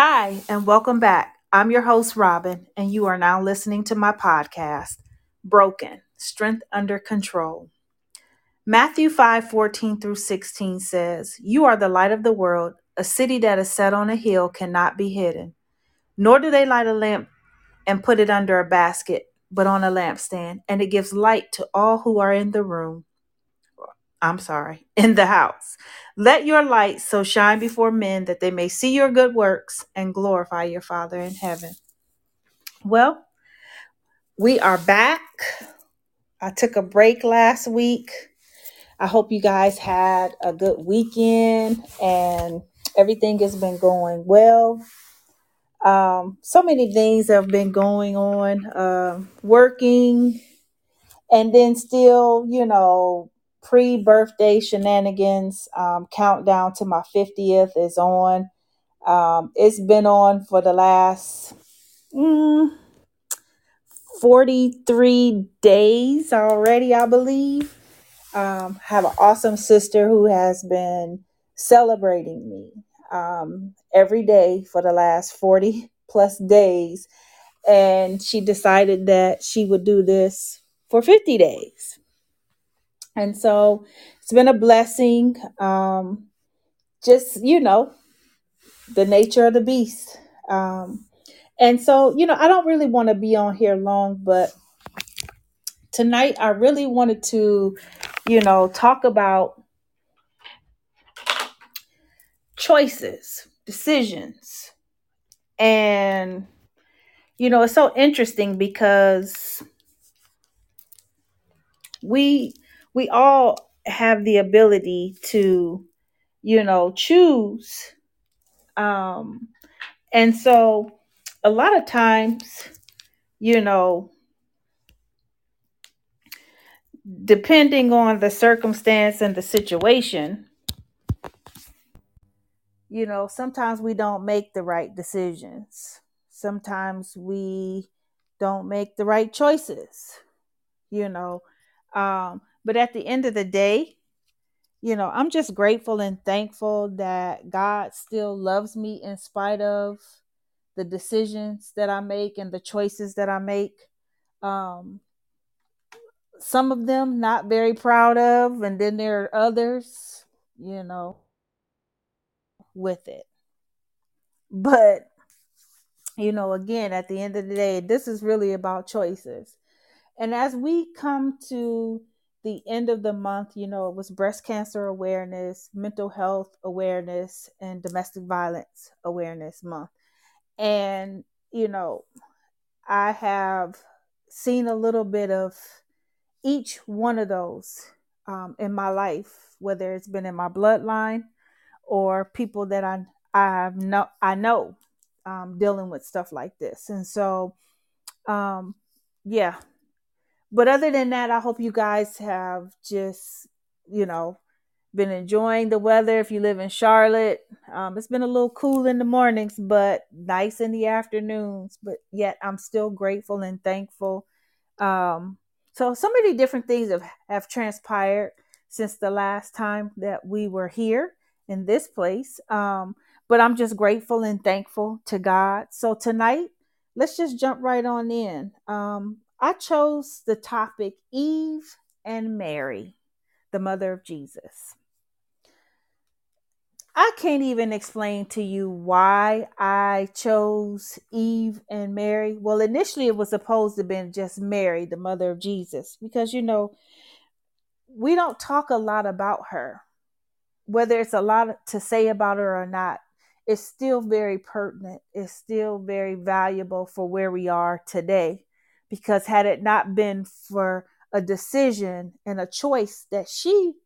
Hi, and welcome back. I'm your host, Robin, and you are now listening to my podcast, Broken Strength Under Control. Matthew 5:14 through 16 says, "You are the light of the world. A city that is set on a hill cannot be hidden. Nor do they light a lamp and put it under a basket, but on a lampstand, and it gives light to all who are in the room. In the house. Let your light so shine before men that they may see your good works and glorify your Father in heaven." Well, we are back. I took a break last week. I hope you guys had a good weekend and everything has been going well. So many things have been going on, working, and then still, pre-birthday shenanigans. Countdown to my 50th is on. It's been on for the last 43 days already, I believe. Have an awesome sister who has been celebrating me every day for the last 40 plus days, and she decided that she would do this for 50 days. And so it's been a blessing. The nature of the beast. I don't really want to be on here long, but tonight I really wanted to, talk about choices, decisions. And, it's so interesting because we all have the ability to, choose. And so a lot of times, depending on the circumstance and the situation, sometimes we don't make the right decisions. Sometimes we don't make the right choices, but at the end of the day, I'm just grateful and thankful that God still loves me in spite of the decisions that I make and the choices that I make. Some of them not very proud of, and then there are others, with it. But, again, at the end of the day, this is really about choices. And as we come to the end of the month, it was breast cancer awareness, mental health awareness, and domestic violence awareness month. And, I have seen a little bit of each one of those in my life, whether it's been in my bloodline or people that I know dealing with stuff like this. And so, yeah. But other than that, I hope you guys have just, been enjoying the weather. If you live in Charlotte, it's been a little cool in the mornings, but nice in the afternoons. But yet I'm still grateful and thankful. So many different things have transpired since the last time that we were here in this place. But I'm just grateful and thankful to God. So tonight, let's just jump right on in. I chose the topic Eve and Mary, the mother of Jesus. I can't even explain to you why I chose Eve and Mary. Well, initially it was supposed to have been just Mary, the mother of Jesus, because, we don't talk a lot about her. Whether it's a lot to say about her or not, it's still very pertinent. It's still very valuable for where we are today. Because had it not been for a decision and a choice that she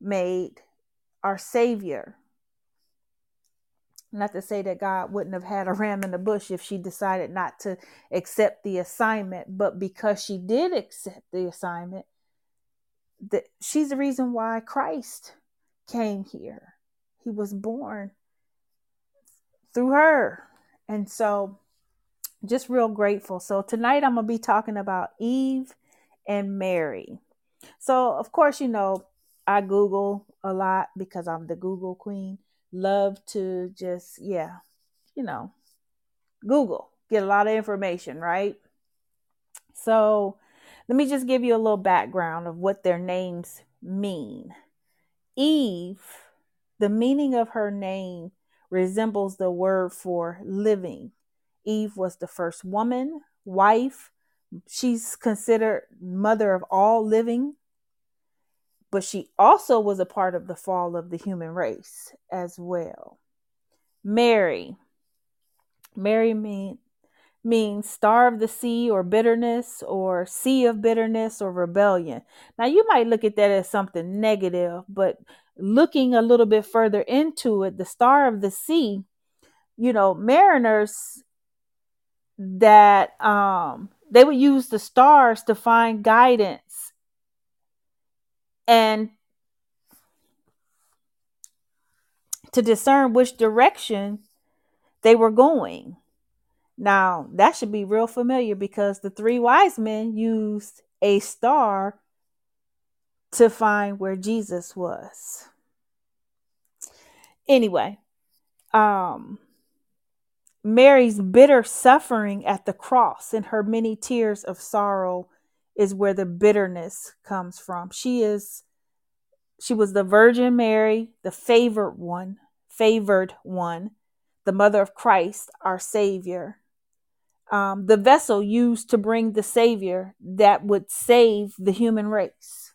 made, our Savior, not to say that God wouldn't have had a ram in the bush if she decided not to accept the assignment, but because she did accept the assignment, she's the reason why Christ came here. He was born through her. And so, just real grateful. So tonight I'm going to be talking about Eve and Mary. So of course, I Google a lot because I'm the Google queen. Love to just, you know, Google, get a lot of information, right? So let me just give you a little background of what their names mean. Eve, the meaning of her name resembles the word for living. Eve was the first woman, wife. She's considered mother of all living, but she also was a part of the fall of the human race as well. Mary. Mary means star of the sea or bitterness or sea of bitterness or rebellion. Now you might look at that as something negative, but looking a little bit further into it, the star of the sea, you know, mariners that they would use the stars to find guidance and to discern which direction they were going. Now, that should be real familiar because the three wise men used a star to find where Jesus was. Anyway, Mary's bitter suffering at the cross and her many tears of sorrow is where the bitterness comes from. She was the Virgin Mary, the favored one, the mother of Christ, our Savior. The vessel used to bring the Savior that would save the human race.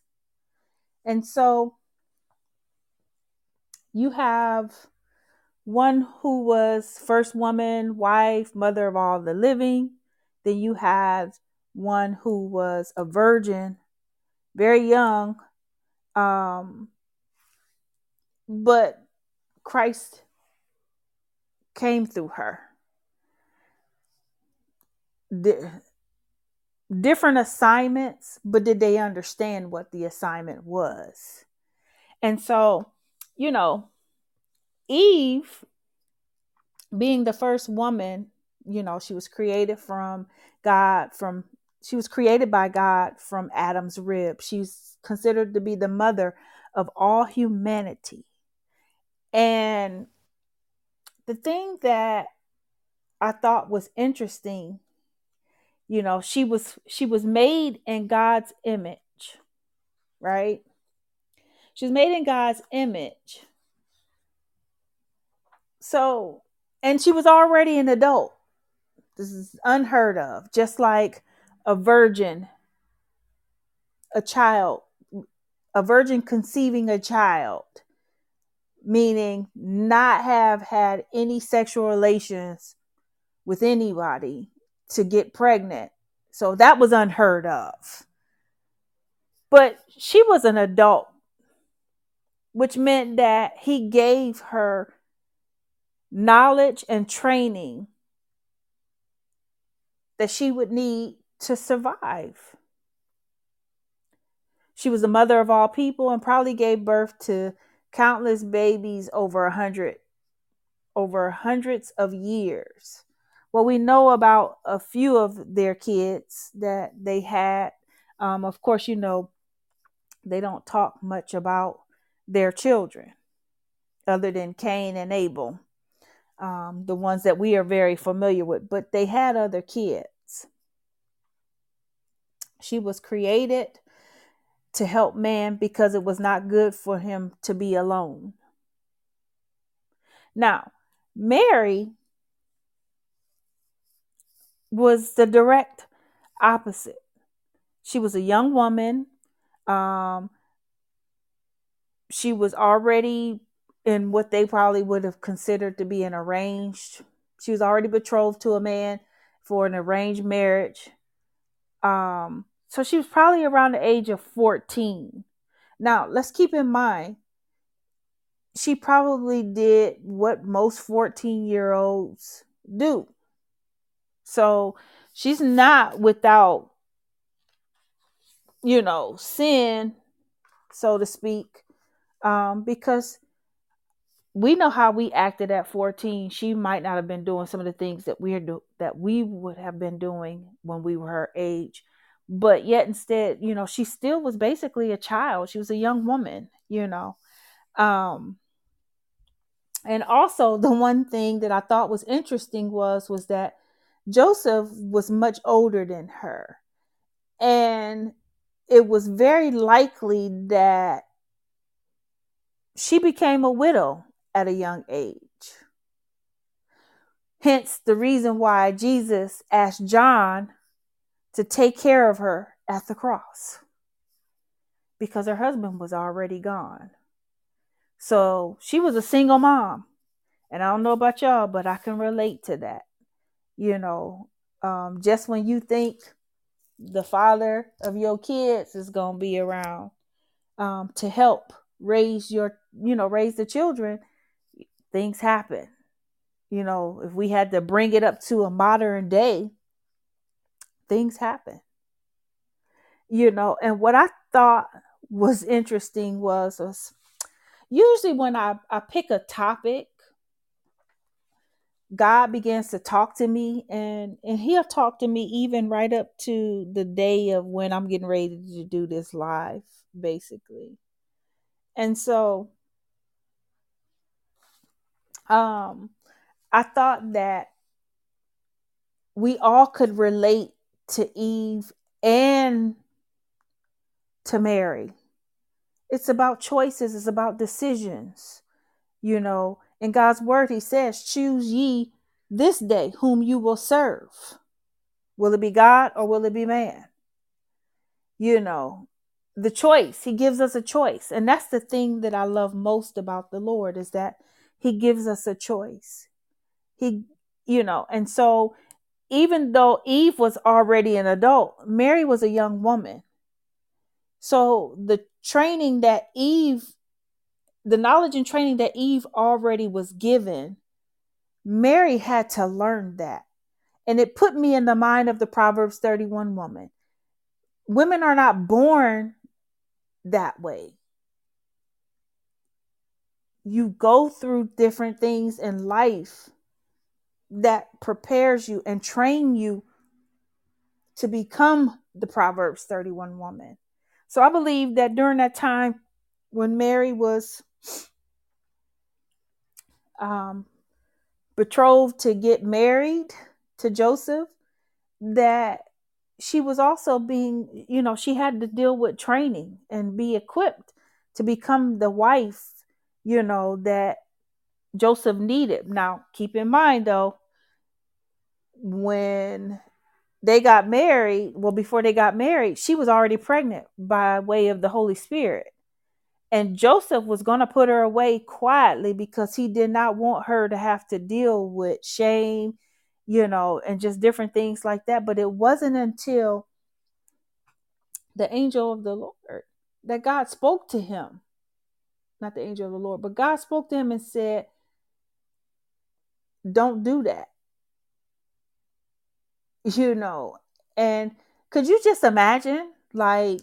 And so you have one who was first woman, wife, mother of all the living. Then you had one who was a virgin, very young, but Christ came through her. Different assignments, but did they understand what the assignment was? And so, you know, Eve being the first woman, you know, she was created by God from Adam's rib. She's considered to be the mother of all humanity. And the thing that I thought was interesting, you know, she was made in God's image, right? She was made in God's image. So, and she was already an adult. This is unheard of. Just like a virgin, a virgin conceiving a child, meaning not have had any sexual relations with anybody to get pregnant. So that was unheard of. But she was an adult, which meant that he gave her knowledge and training that she would need to survive. She was the mother of all people and probably gave birth to countless babies over hundreds of years. Well, we know about a few of their kids that they had. Of course, you know, they don't talk much about their children other than Cain and Abel, the ones that we are very familiar with, but they had other kids. She was created to help man because it was not good for him to be alone. Now, Mary was the direct opposite. She was a young woman. She was already in what they probably would have considered to be an arranged. She was already betrothed to a man for an arranged marriage. So she was probably around the age of 14. Now, let's keep in mind, she probably did what most 14-year-olds do. So she's not without, you know, sin, so to speak, because we know how we acted at 14. She might not have been doing some of the things that we would have been doing when we were her age. But yet instead, you know, she still was basically a child. She was a young woman, you know. And also the one thing that I thought was interesting was that Joseph was much older than her. And it was very likely that she became a widow at a young age. Hence the reason why Jesus asked John to take care of her at the cross, because her husband was already gone. So she was a single mom. And I don't know about y'all, but I can relate to that. You know, just when you think the father of your kids is going to be around to help raise your, you know, raise the children, things happen. You know, if we had to bring it up to a modern day, things happen. You know, and what I thought was interesting was usually when I pick a topic, God begins to talk to me, and he'll talk to me even right up to the day of when I'm getting ready to do this live, basically. And so I thought that we all could relate to Eve and to Mary. It's about choices. It's about decisions. You know, in God's word, he says, choose ye this day whom you will serve. Will it be God or will it be man? You know, the choice. He gives us a choice. And that's the thing that I love most about the Lord, is that he gives us a choice. He, you know, and so even though Eve was already an adult, Mary was a young woman. So the training that Eve, the knowledge and training that Eve already was given, Mary had to learn that. And it put me in the mind of the Proverbs 31 woman. Women are not born that way. You go through different things in life that prepares you and train you to become the Proverbs 31 woman. So I believe that during that time when Mary was betrothed to get married to Joseph, that she was also being, you know, she had to deal with training and be equipped to become the wife, you know, that Joseph needed. Now, keep in mind, though, when they got married, well, before they got married, she was already pregnant by way of the Holy Spirit. And Joseph was going to put her away quietly because he did not want her to have to deal with shame, you know, and just different things like that. But it wasn't until the angel of the Lord that God spoke to him. Not the angel of the Lord, but God spoke to him and said, don't do that. You know, and could you just imagine, like,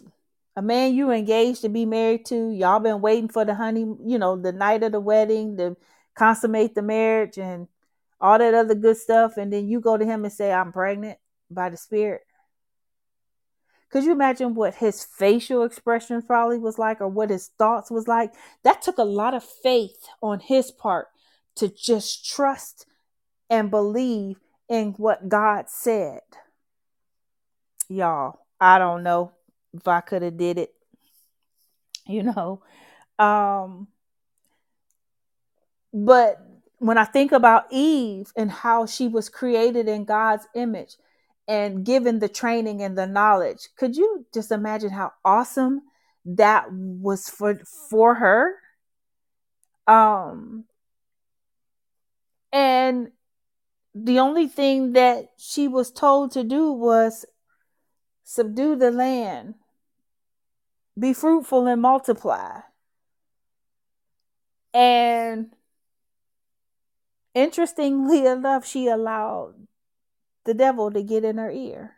a man you engaged to be married to, y'all been waiting for the honeymoon, you know, the night of the wedding to consummate the marriage and all that other good stuff. And then you go to him and say, I'm pregnant by the Spirit. Could you imagine what his facial expression probably was like, or what his thoughts was like? That took a lot of faith on his part to just trust and believe in what God said. Y'all, I don't know if I could have did it, you know. But when I think about Eve and how she was created in God's image and given the training and the knowledge, could you just imagine how awesome that was for her? And the only thing that she was told to do was subdue the land, be fruitful and multiply. And interestingly enough, she allowed the devil to get in her ear.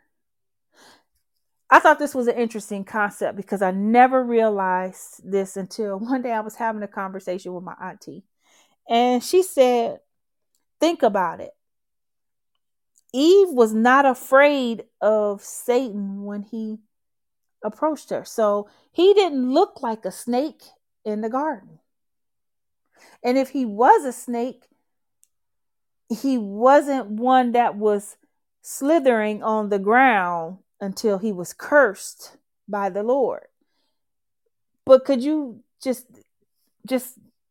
I thought this was an interesting concept because I never realized this until one day I was having a conversation with my auntie, and she said, think about it. Eve was not afraid of Satan when he approached her. So he didn't look like a snake in the garden. And if he was a snake, he wasn't one that was slithering on the ground until he was cursed by the Lord. But could you just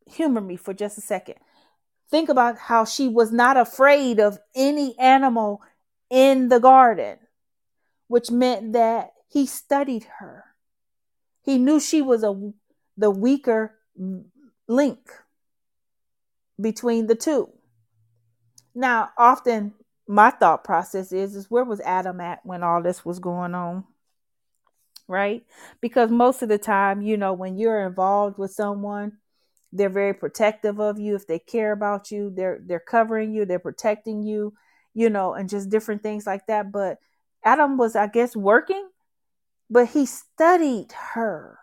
humor me for just a second? Think about how she was not afraid of any animal in the garden, which meant that he studied her. He knew she was the weaker link between the two. Now, often my thought process is where was Adam at when all this was going on? Right? Because most of the time, you know, when you're involved with someone, they're very protective of you. If they care about you, they're covering you, they're protecting you, you know, and just different things like that. But Adam was, I guess, working, but he studied her.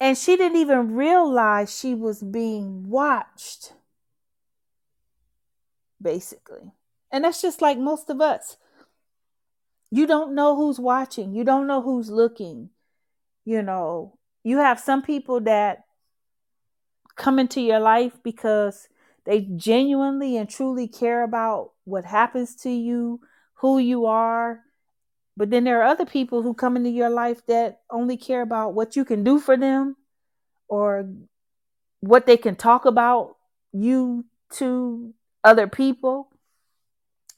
And she didn't even realize she was being watched, basically. And that's just like most of us. You don't know who's watching. You don't know who's looking. You know, you have some people that come into your life because they genuinely and truly care about what happens to you, who you are. But then there are other people who come into your life that only care about what you can do for them or what they can talk about you to other people.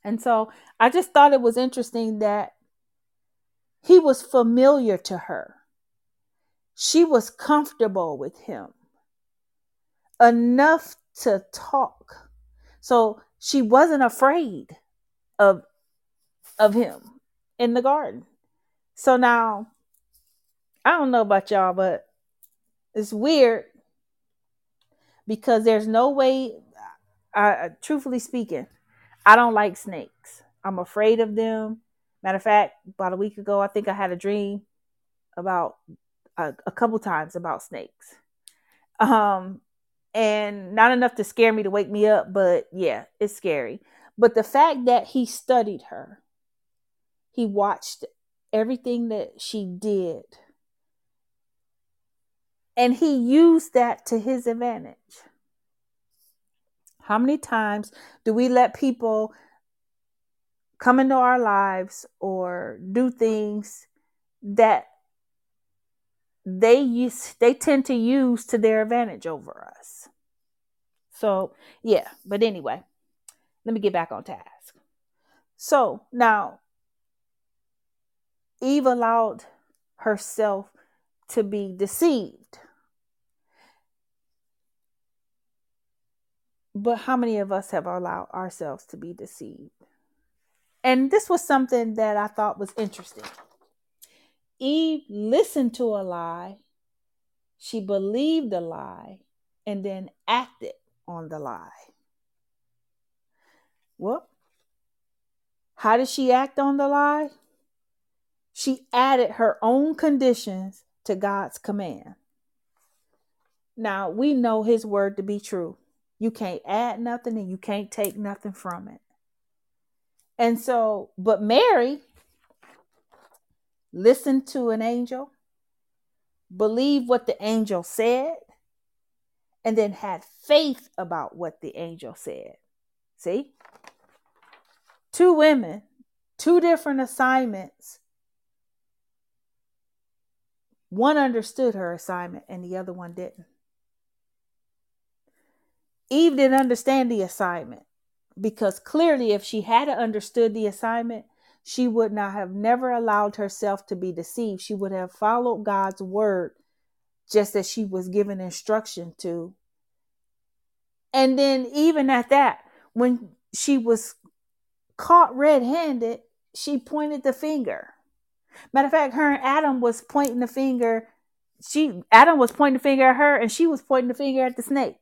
And so I just thought it was interesting that he was familiar to her. She was comfortable with him enough to talk. So she wasn't afraid of him in the garden. So now, I don't know about y'all, but it's weird because there's no way, truthfully speaking, I don't like snakes. I'm afraid of them. Matter of fact, about a week ago, I think I had a dream about a couple times about snakes. And not enough to scare me to wake me up, but yeah, it's scary. But the fact that he studied her, he watched everything that she did, and he used that to his advantage. How many times do we let people come into our lives or do things that they tend to use to their advantage over us? So, yeah. But anyway, let me get back on task. So now, Eve allowed herself to be deceived. But how many of us have allowed ourselves to be deceived? And this was something that I thought was interesting. Eve listened to a lie. She believed the lie and then acted on the lie. Well, how did she act on the lie? She added her own conditions to God's command. Now, we know his word to be true. You can't add nothing and you can't take nothing from it. And so, but Mary listened to an angel, believed what the angel said, and then had faith about what the angel said. See? Two women, two different assignments. One understood her assignment and the other one didn't. Eve didn't understand the assignment, because clearly if she had understood the assignment, she would not have never allowed herself to be deceived. She would have followed God's word just as she was given instruction to. And then even at that, when she was caught red-handed, she pointed the finger. Matter of fact, her and Adam was pointing the finger. Adam was pointing the finger at her and she was pointing the finger at the snake.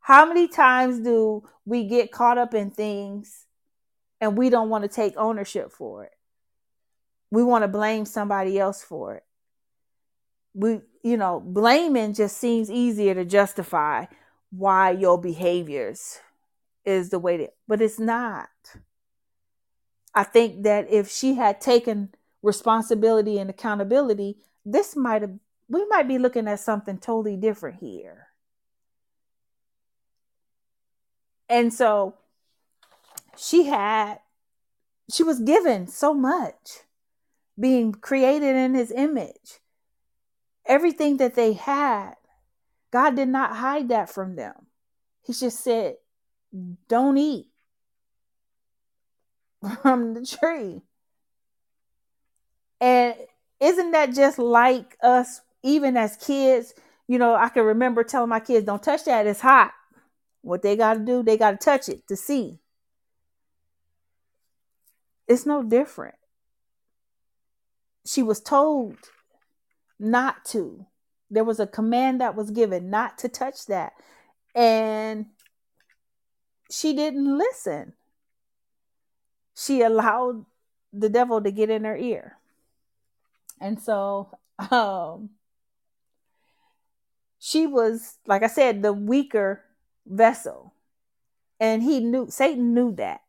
How many times do we get caught up in things and we don't want to take ownership for it? We want to blame somebody else for it. Blaming just seems easier to justify why your behaviors is the way that, but it's not. I think that if she had taken responsibility and accountability, this might have, we might be looking at something totally different here. And so she was given so much, being created in his image. Everything that they had, God did not hide that from them. He just said, don't eat from the tree. And isn't that just like us, even as kids? You know, I can remember telling my kids, don't touch that, it's hot. What they got to do, they got to touch it to see. It's no different. She was told not to. There was a command that was given not to touch that. And she didn't listen. She allowed the devil to get in her ear. And so she was, like I said, the weaker vessel. And he knew, Satan knew that.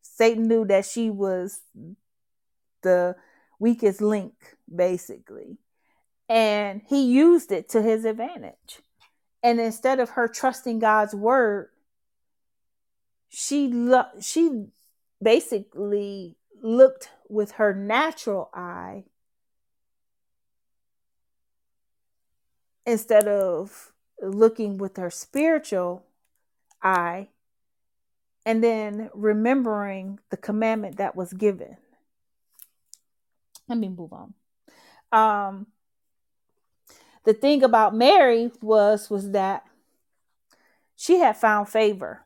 Satan knew that she was the weakest link, basically. And he used it to his advantage. And instead of her trusting God's word, she basically looked with her natural eye instead of looking with her spiritual eye, and then remembering the commandment that was given. Let me move on. The thing about Mary was that she had found favor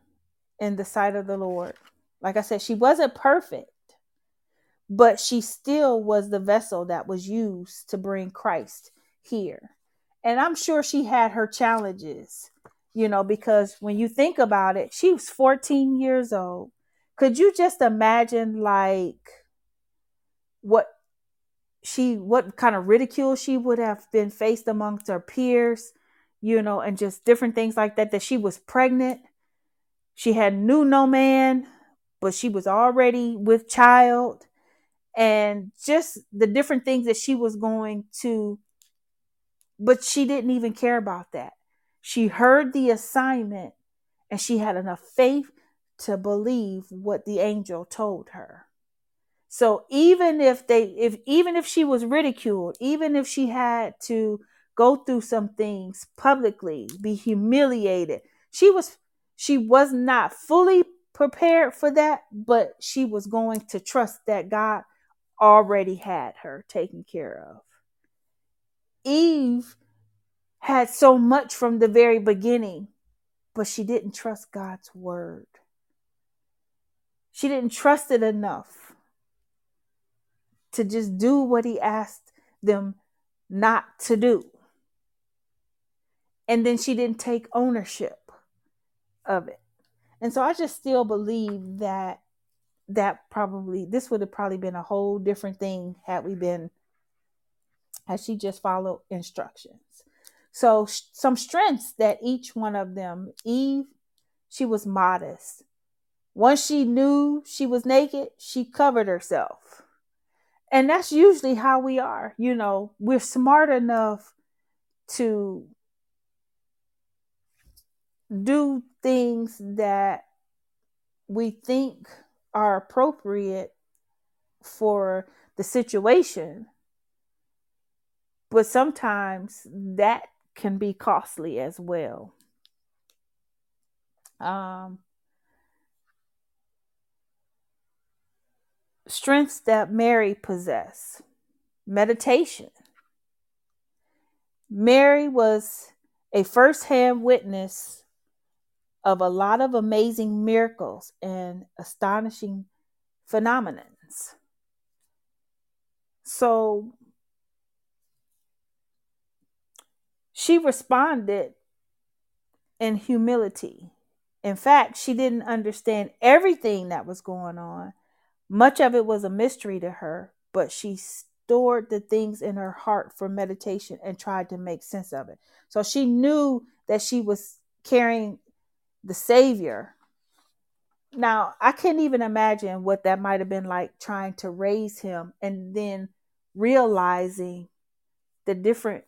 in the sight of the Lord. Like I said, she wasn't perfect, but she still was the vessel that was used to bring Christ here. And I'm sure she had her challenges, you know, because when you think about it, she was 14 years old. Could you just imagine like what kind of ridicule she would have been faced amongst her peers, you know, and just different things like that, that she was pregnant. She had knew no man, but she was already with child, and just the different things that she was going to, but she didn't even care about that. She heard the assignment and she had enough faith to believe what the angel told her. So even if she was ridiculed, even if she had to go through some things publicly, be humiliated, she was not fully prepared for that, but she was going to trust that God already had her taken care of. Eve had so much from the very beginning, but she didn't trust God's word. She didn't trust it enough to just do what he asked them not to do. And then she didn't take ownership of it. And so I just still believe that probably, this would have probably been a whole different thing had she just followed instructions. So some strengths that each one of them, Eve, she was modest. Once she knew she was naked, she covered herself. And that's usually how we are. You know, we're smart enough to do things that we think are appropriate for the situation. But sometimes that can be costly as well. Strengths that Mary possessed. Meditation. Mary was a firsthand witness of a lot of amazing miracles and astonishing phenomena. So she responded in humility. In fact, she didn't understand everything that was going on. Much of it was a mystery to her, but she stored the things in her heart for meditation and tried to make sense of it. So she knew that she was carrying the Savior. Now, I can't even imagine what that might have been like, trying to raise him and then realizing the different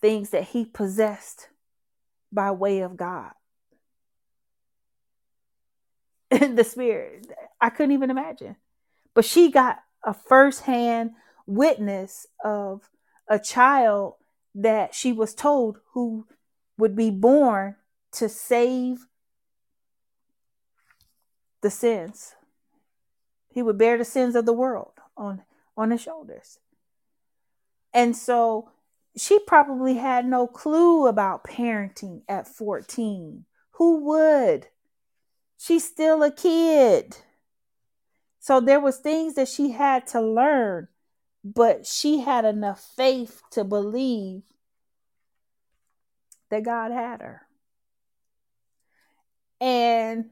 things that he possessed by way of God. In the spirit, I couldn't even imagine. But she got a firsthand witness of a child that she was told who would be born to save the sins. He would bear the sins of the world on his shoulders. And so she probably had no clue about parenting at 14. Who would? She's still a kid. So there was things that she had to learn, but she had enough faith to believe that God had her. And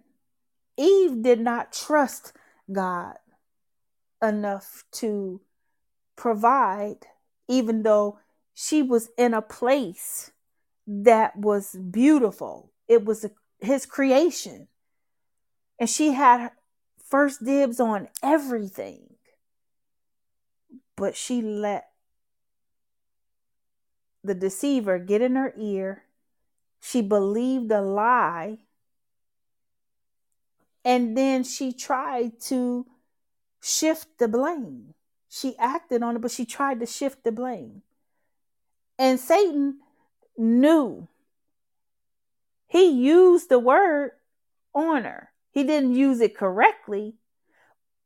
Eve did not trust God enough to provide, even though she was in a place that was beautiful. It was his creation. And she had first dibs on everything. But she let the deceiver get in her ear. She believed a lie. And then she tried to shift the blame. She acted on it, but she tried to shift the blame. And Satan knew. He used the word on her. He didn't use it correctly.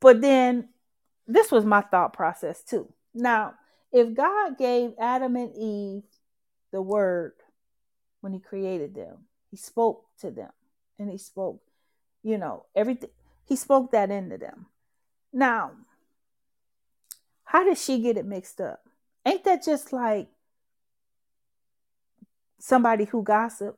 But then this was my thought process too. Now, if God gave Adam and Eve the word when he created them, he spoke to them and he spoke, everything. He spoke that into them. Now, how did she get it mixed up? Ain't that just like somebody who gossiped?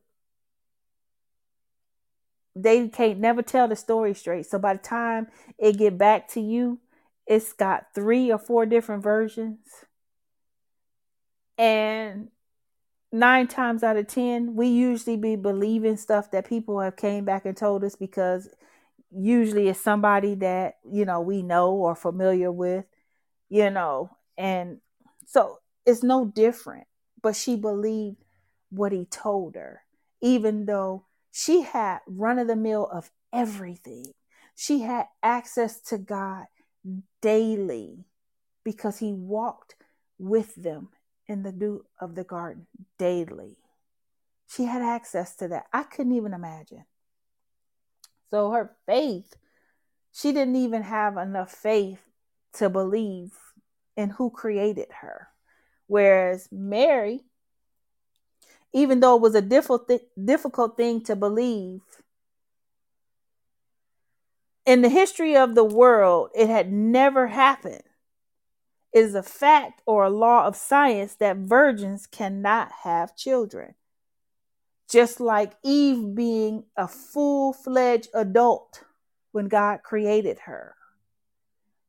They can't never tell the story straight. So by the time it get back to you, it's got 3 or 4 different versions. And 9 times out of 10, we usually be believing stuff that people have came back and told us, because usually it's somebody that, we know or familiar with, and so it's no different. But she believed what he told her, even though she had run-of-the-mill of everything. She had access to God daily because he walked with them in the dew of the garden daily. She had access to that. I couldn't even imagine. So her faith, she didn't even have enough faith to believe in who created her. Whereas Mary, even though it was a difficult thing to believe, in the history of the world, it had never happened. It is a fact or a law of science that virgins cannot have children. Just like Eve being a full-fledged adult when God created her.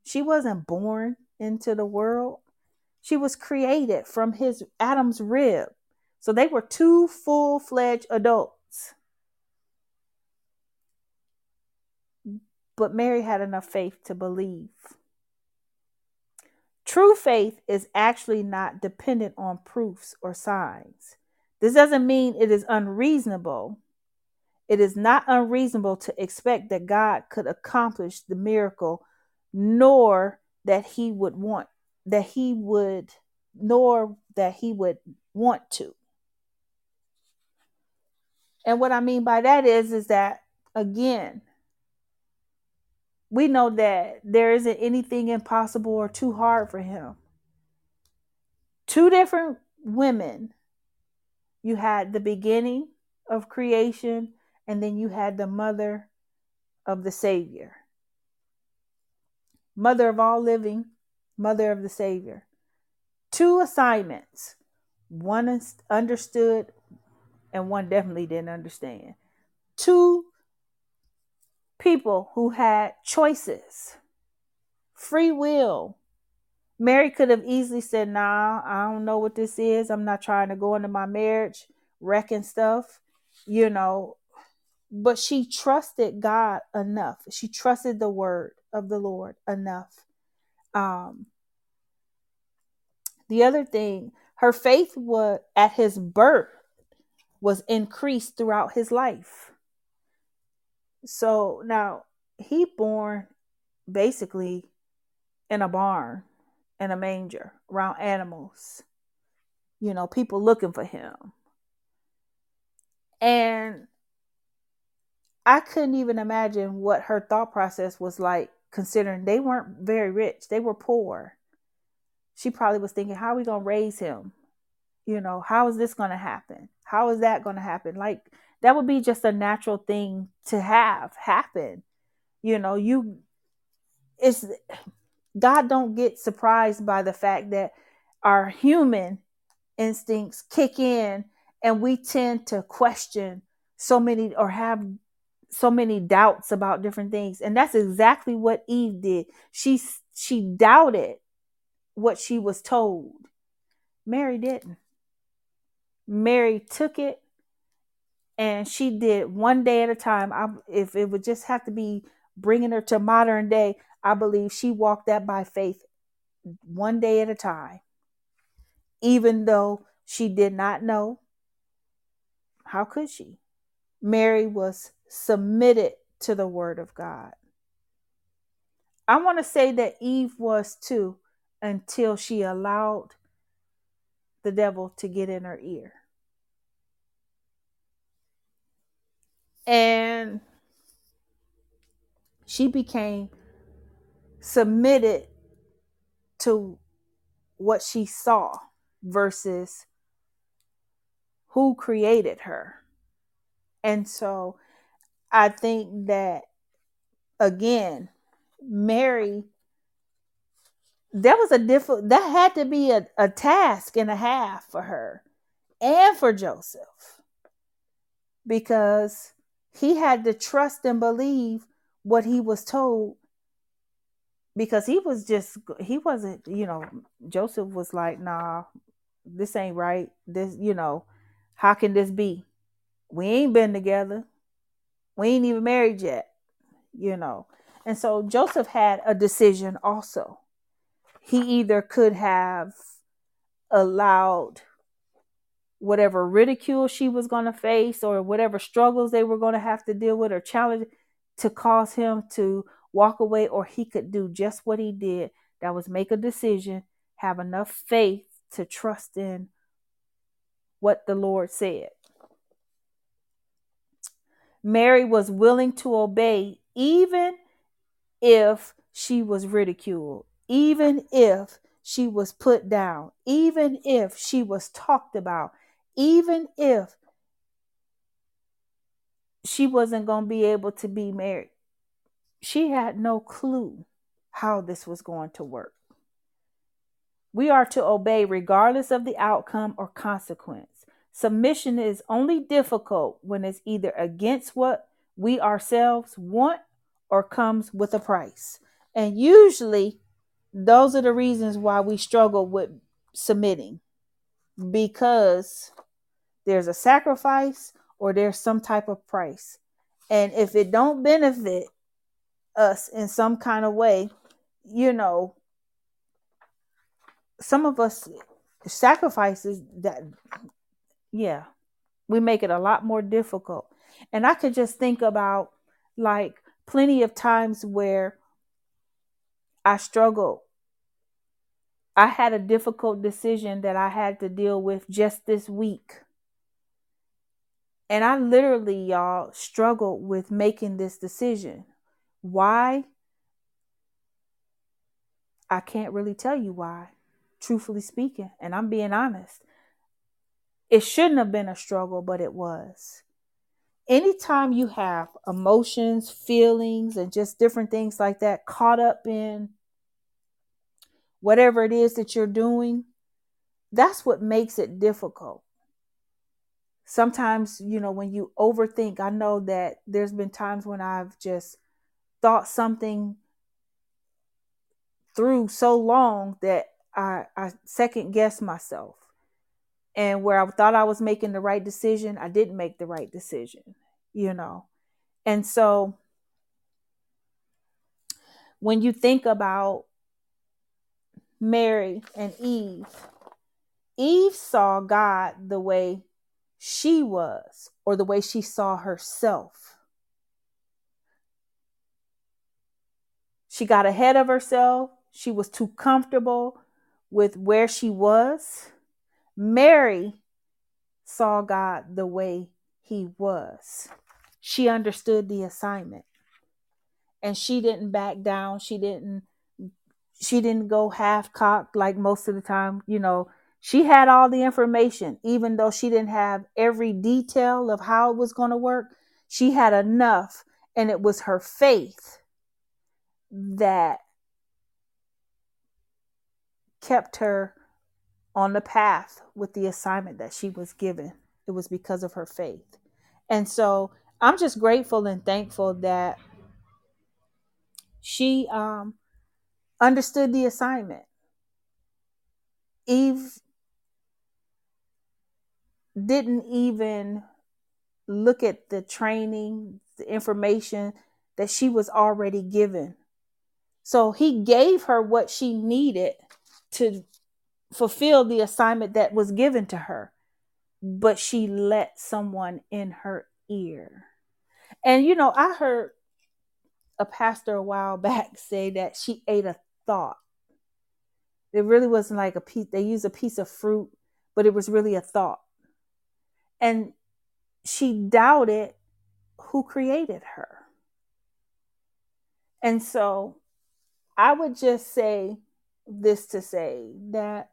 She wasn't born into the world. She was created from Adam's rib. So they were 2 full-fledged adults. But Mary had enough faith to believe. True faith is actually not dependent on proofs or signs. This doesn't mean it is unreasonable. It is not unreasonable to expect that God could accomplish the miracle, nor that he would want to. And what I mean by that is that, again, we know that there isn't anything impossible or too hard for him. 2 different women. You had the beginning of creation, and then you had the mother of the Savior. Mother of all living, mother of the Savior. 2 assignments. 1 understood, and 1 definitely didn't understand. 2 people who had choices, free will. Mary could have easily said, nah, I don't know what this is. I'm not trying to go into my marriage, wrecking stuff, But she trusted God enough. She trusted the word of the Lord enough The other thing, her faith was at his birth was increased throughout his life. So now he born basically in a barn, in a manger, around animals, you know, people looking for him. And I couldn't even imagine what her thought process was like, considering they weren't very rich. They were poor. She probably was thinking, how are we going to raise him? You know, how is this going to happen? How is that going to happen? Like, that would be just a natural thing to have happen. You know, God don't get surprised by the fact that our human instincts kick in and we tend to question so many or have so many doubts about different things. And that's exactly what Eve did. She doubted what she was told. Mary didn't. Mary took it and she did one day at a time. If it would just have to be bringing her to modern day, I believe she walked that by faith one day at a time, even though she did not know. How could she? Mary was submitted to the word of God. I want to say that Eve was too, until she allowed the devil to get in her ear. And she became submitted to what she saw versus who created her. And so I think that, again, Mary, that was that had to be a task and a half for her and for Joseph, because he had to trust and believe what he was told. Because he wasn't, you know, Joseph was like, nah, this ain't right. This, you know, how can this be? We ain't been together. We ain't even married yet, you know. And so Joseph had a decision also. He either could have allowed whatever ridicule she was going to face or whatever struggles they were going to have to deal with or challenge to cause him to walk away, or he could do just what he did. That was make a decision, have enough faith to trust in what the Lord said. Mary was willing to obey, even if she was ridiculed, even if she was put down, even if she was talked about, even if she wasn't going to be able to be married. She had no clue how this was going to work. We are to obey regardless of the outcome or consequence. Submission is only difficult when it's either against what we ourselves want or comes with a price. And usually, those are the reasons why we struggle with submitting, because there's a sacrifice or there's some type of price. And if it don't benefit us in some kind of way, you know, some of us sacrifices that, yeah, we make it a lot more difficult. And I could just think about like plenty of times where I struggled. I had a difficult decision that I had to deal with just this week. And I literally, y'all, struggled with making this decision. Why? I can't really tell you why, truthfully speaking, and I'm being honest. It shouldn't have been a struggle, but it was. Anytime you have emotions, feelings, and just different things like that caught up in whatever it is that you're doing, that's what makes it difficult. Sometimes, you know, when you overthink, I know that there's been times when I've just thought something through so long that I second guessed myself, and where I thought I was making the right decision, I didn't make the right decision, you know. And so when you think about Mary and Eve, Eve saw God the way she was, or the way she saw herself. She got ahead of herself. She was too comfortable with where she was. Mary saw God the way he was. She understood the assignment. And she didn't back down. She didn't go half-cocked like most of the time. You know, she had all the information, even though she didn't have every detail of how it was going to work. She had enough, and it was her faith that kept her on the path with the assignment that she was given. It was because of her faith. And so I'm just grateful and thankful that she understood the assignment. Eve didn't even look at the training, the information that she was already given. So he gave her what she needed to fulfill the assignment that was given to her. But she let someone in her ear. And, you know, I heard a pastor a while back say that she ate a thought. It really wasn't like a piece. They used a piece of fruit, but it was really a thought. And she doubted who created her. And so I would just say this to say that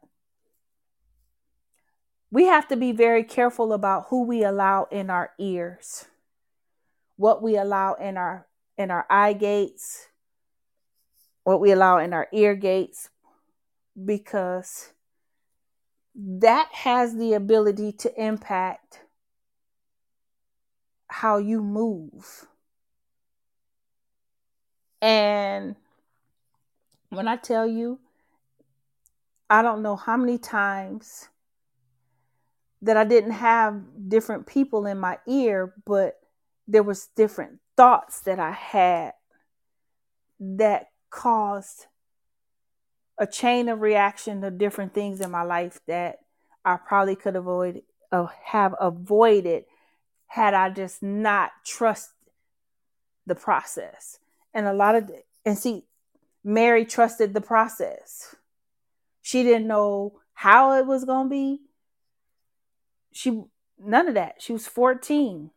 we have to be very careful about who we allow in our ears, what we allow in our eye gates, what we allow in our ear gates, because that has the ability to impact how you move. And when I tell you, I don't know how many times that I didn't have different people in my ear, but there was different thoughts that I had that caused a chain of reaction to different things in my life that I probably could have avoided had I just not trust the process. And see, Mary trusted the process. She didn't know how it was going to be. None of that. She was 14.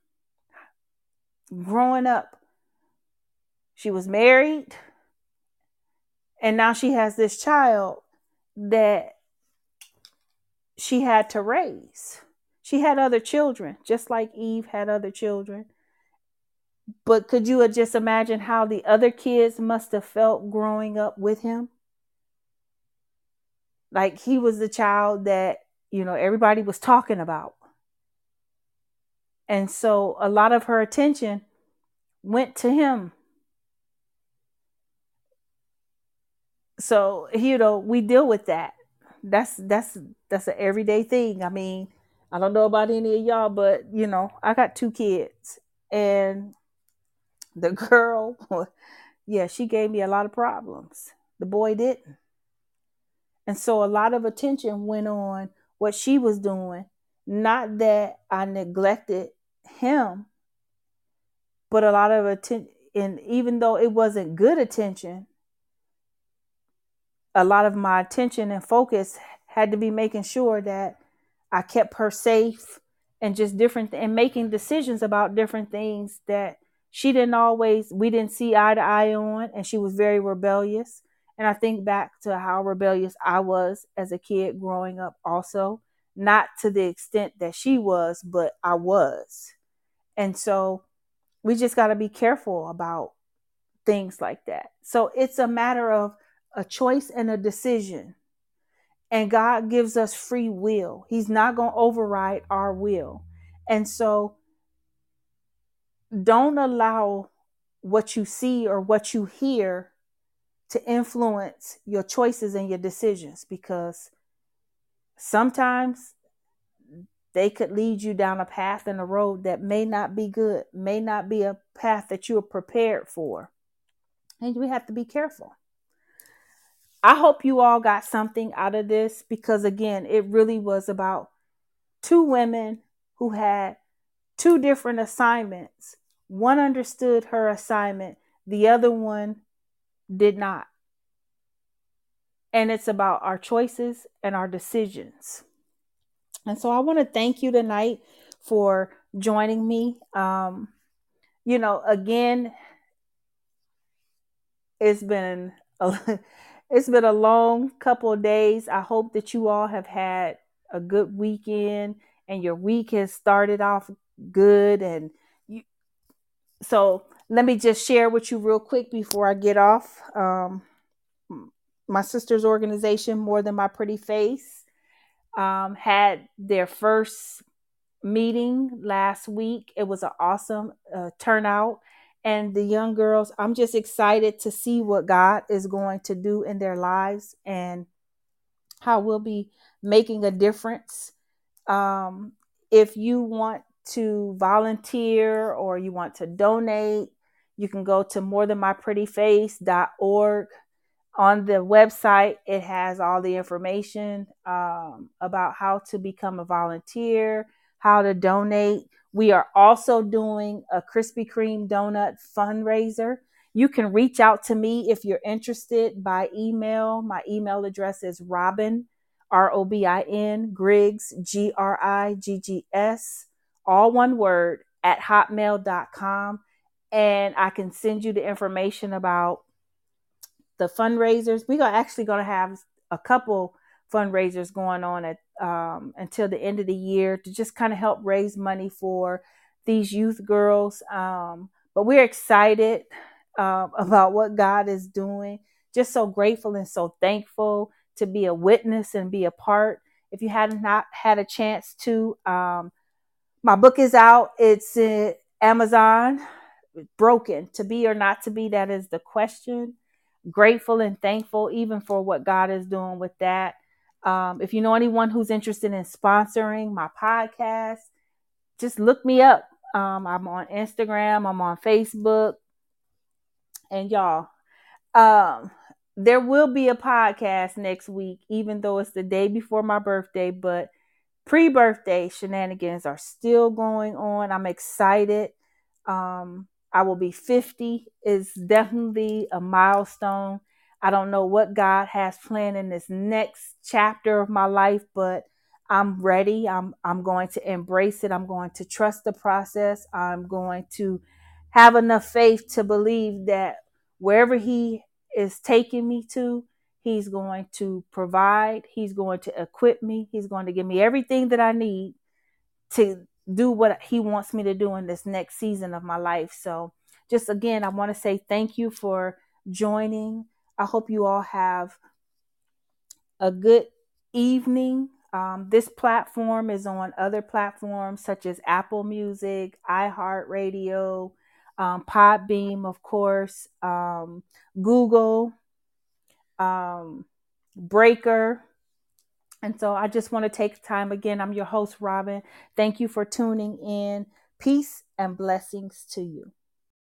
Growing up, she was married, and now she has this child that she had to raise. She had other children, just like Eve had other children. But could you just imagine how the other kids must have felt growing up with him? Like he was the child that, you know, everybody was talking about. And so a lot of her attention went to him. So, you know, we deal with that. That's an everyday thing. I mean, I don't know about any of y'all, but, you know, I got 2 kids. And the girl, yeah, she gave me a lot of problems. The boy didn't. And so a lot of attention went on what she was doing. Not that I neglected him, but a lot of attention, and even though it wasn't good attention, a lot of my attention and focus had to be making sure that I kept her safe and just different and making decisions about different things that we didn't see eye to eye on, and she was very rebellious. And I think back to how rebellious I was as a kid growing up also. Not to the extent that she was, but I was. And so we just got to be careful about things like that. So it's a matter of a choice and a decision. And God gives us free will. He's not going to override our will. And so don't allow what you see or what you hear to influence your choices and your decisions, because sometimes they could lead you down a path and a road that may not be good, may not be a path that you are prepared for. And we have to be careful. I hope you all got something out of this, because again, it really was about two women who had two different assignments. One understood her assignment, the other one did not. And it's about our choices and our decisions. And so I want to thank you tonight for joining me. You know, again, it's been a long couple of days. I hope that you all have had a good weekend and your week has started off good. And so let me just share with you real quick before I get off. My sister's organization, More Than My Pretty Face, had their first meeting last week. It was an awesome turnout. And the young girls, I'm just excited to see what God is going to do in their lives and how we'll be making a difference. If you want to volunteer or you want to donate, you can go to morethanmyprettyface.org. On the website, it has all the information about how to become a volunteer, how to donate. We are also doing a Krispy Kreme donut fundraiser. You can reach out to me if you're interested by email. My email address is Robin, R-O-B-I-N, Griggs, G-R-I-G-G-S, all one word, at hotmail.com. And I can send you the information about the fundraisers. We're actually going to have a couple fundraisers going on at until the end of the year to just kind of help raise money for these youth girls. But we're excited about what God is doing. Just so grateful and so thankful to be a witness and be a part. If you had not had a chance to, my book is out. It's in Amazon. Broken, to be or not to be, that is the question. Grateful and thankful even for what God is doing with that. If you know anyone who's interested in sponsoring my podcast, just look me up. I'm on Instagram. I'm on Facebook. And y'all, there will be a podcast next week, even though it's the day before my birthday. But pre-birthday shenanigans are still going on. I'm excited. I will be 50. It's definitely a milestone. I don't know what God has planned in this next chapter of my life, but I'm ready. I'm going to embrace it. I'm going to trust the process. I'm going to have enough faith to believe that wherever He is taking me to, He's going to provide. He's going to equip me. He's going to give me everything that I need to do what He wants me to do in this next season of my life. So just again, I want to say thank you for joining. I hope you all have a good evening. This platform is on other platforms such as Apple Music, iHeartRadio, Podbeam, of course, Google, Breaker. And so I just want to take time again. I'm your host, Robin. Thank you for tuning in. Peace and blessings to you.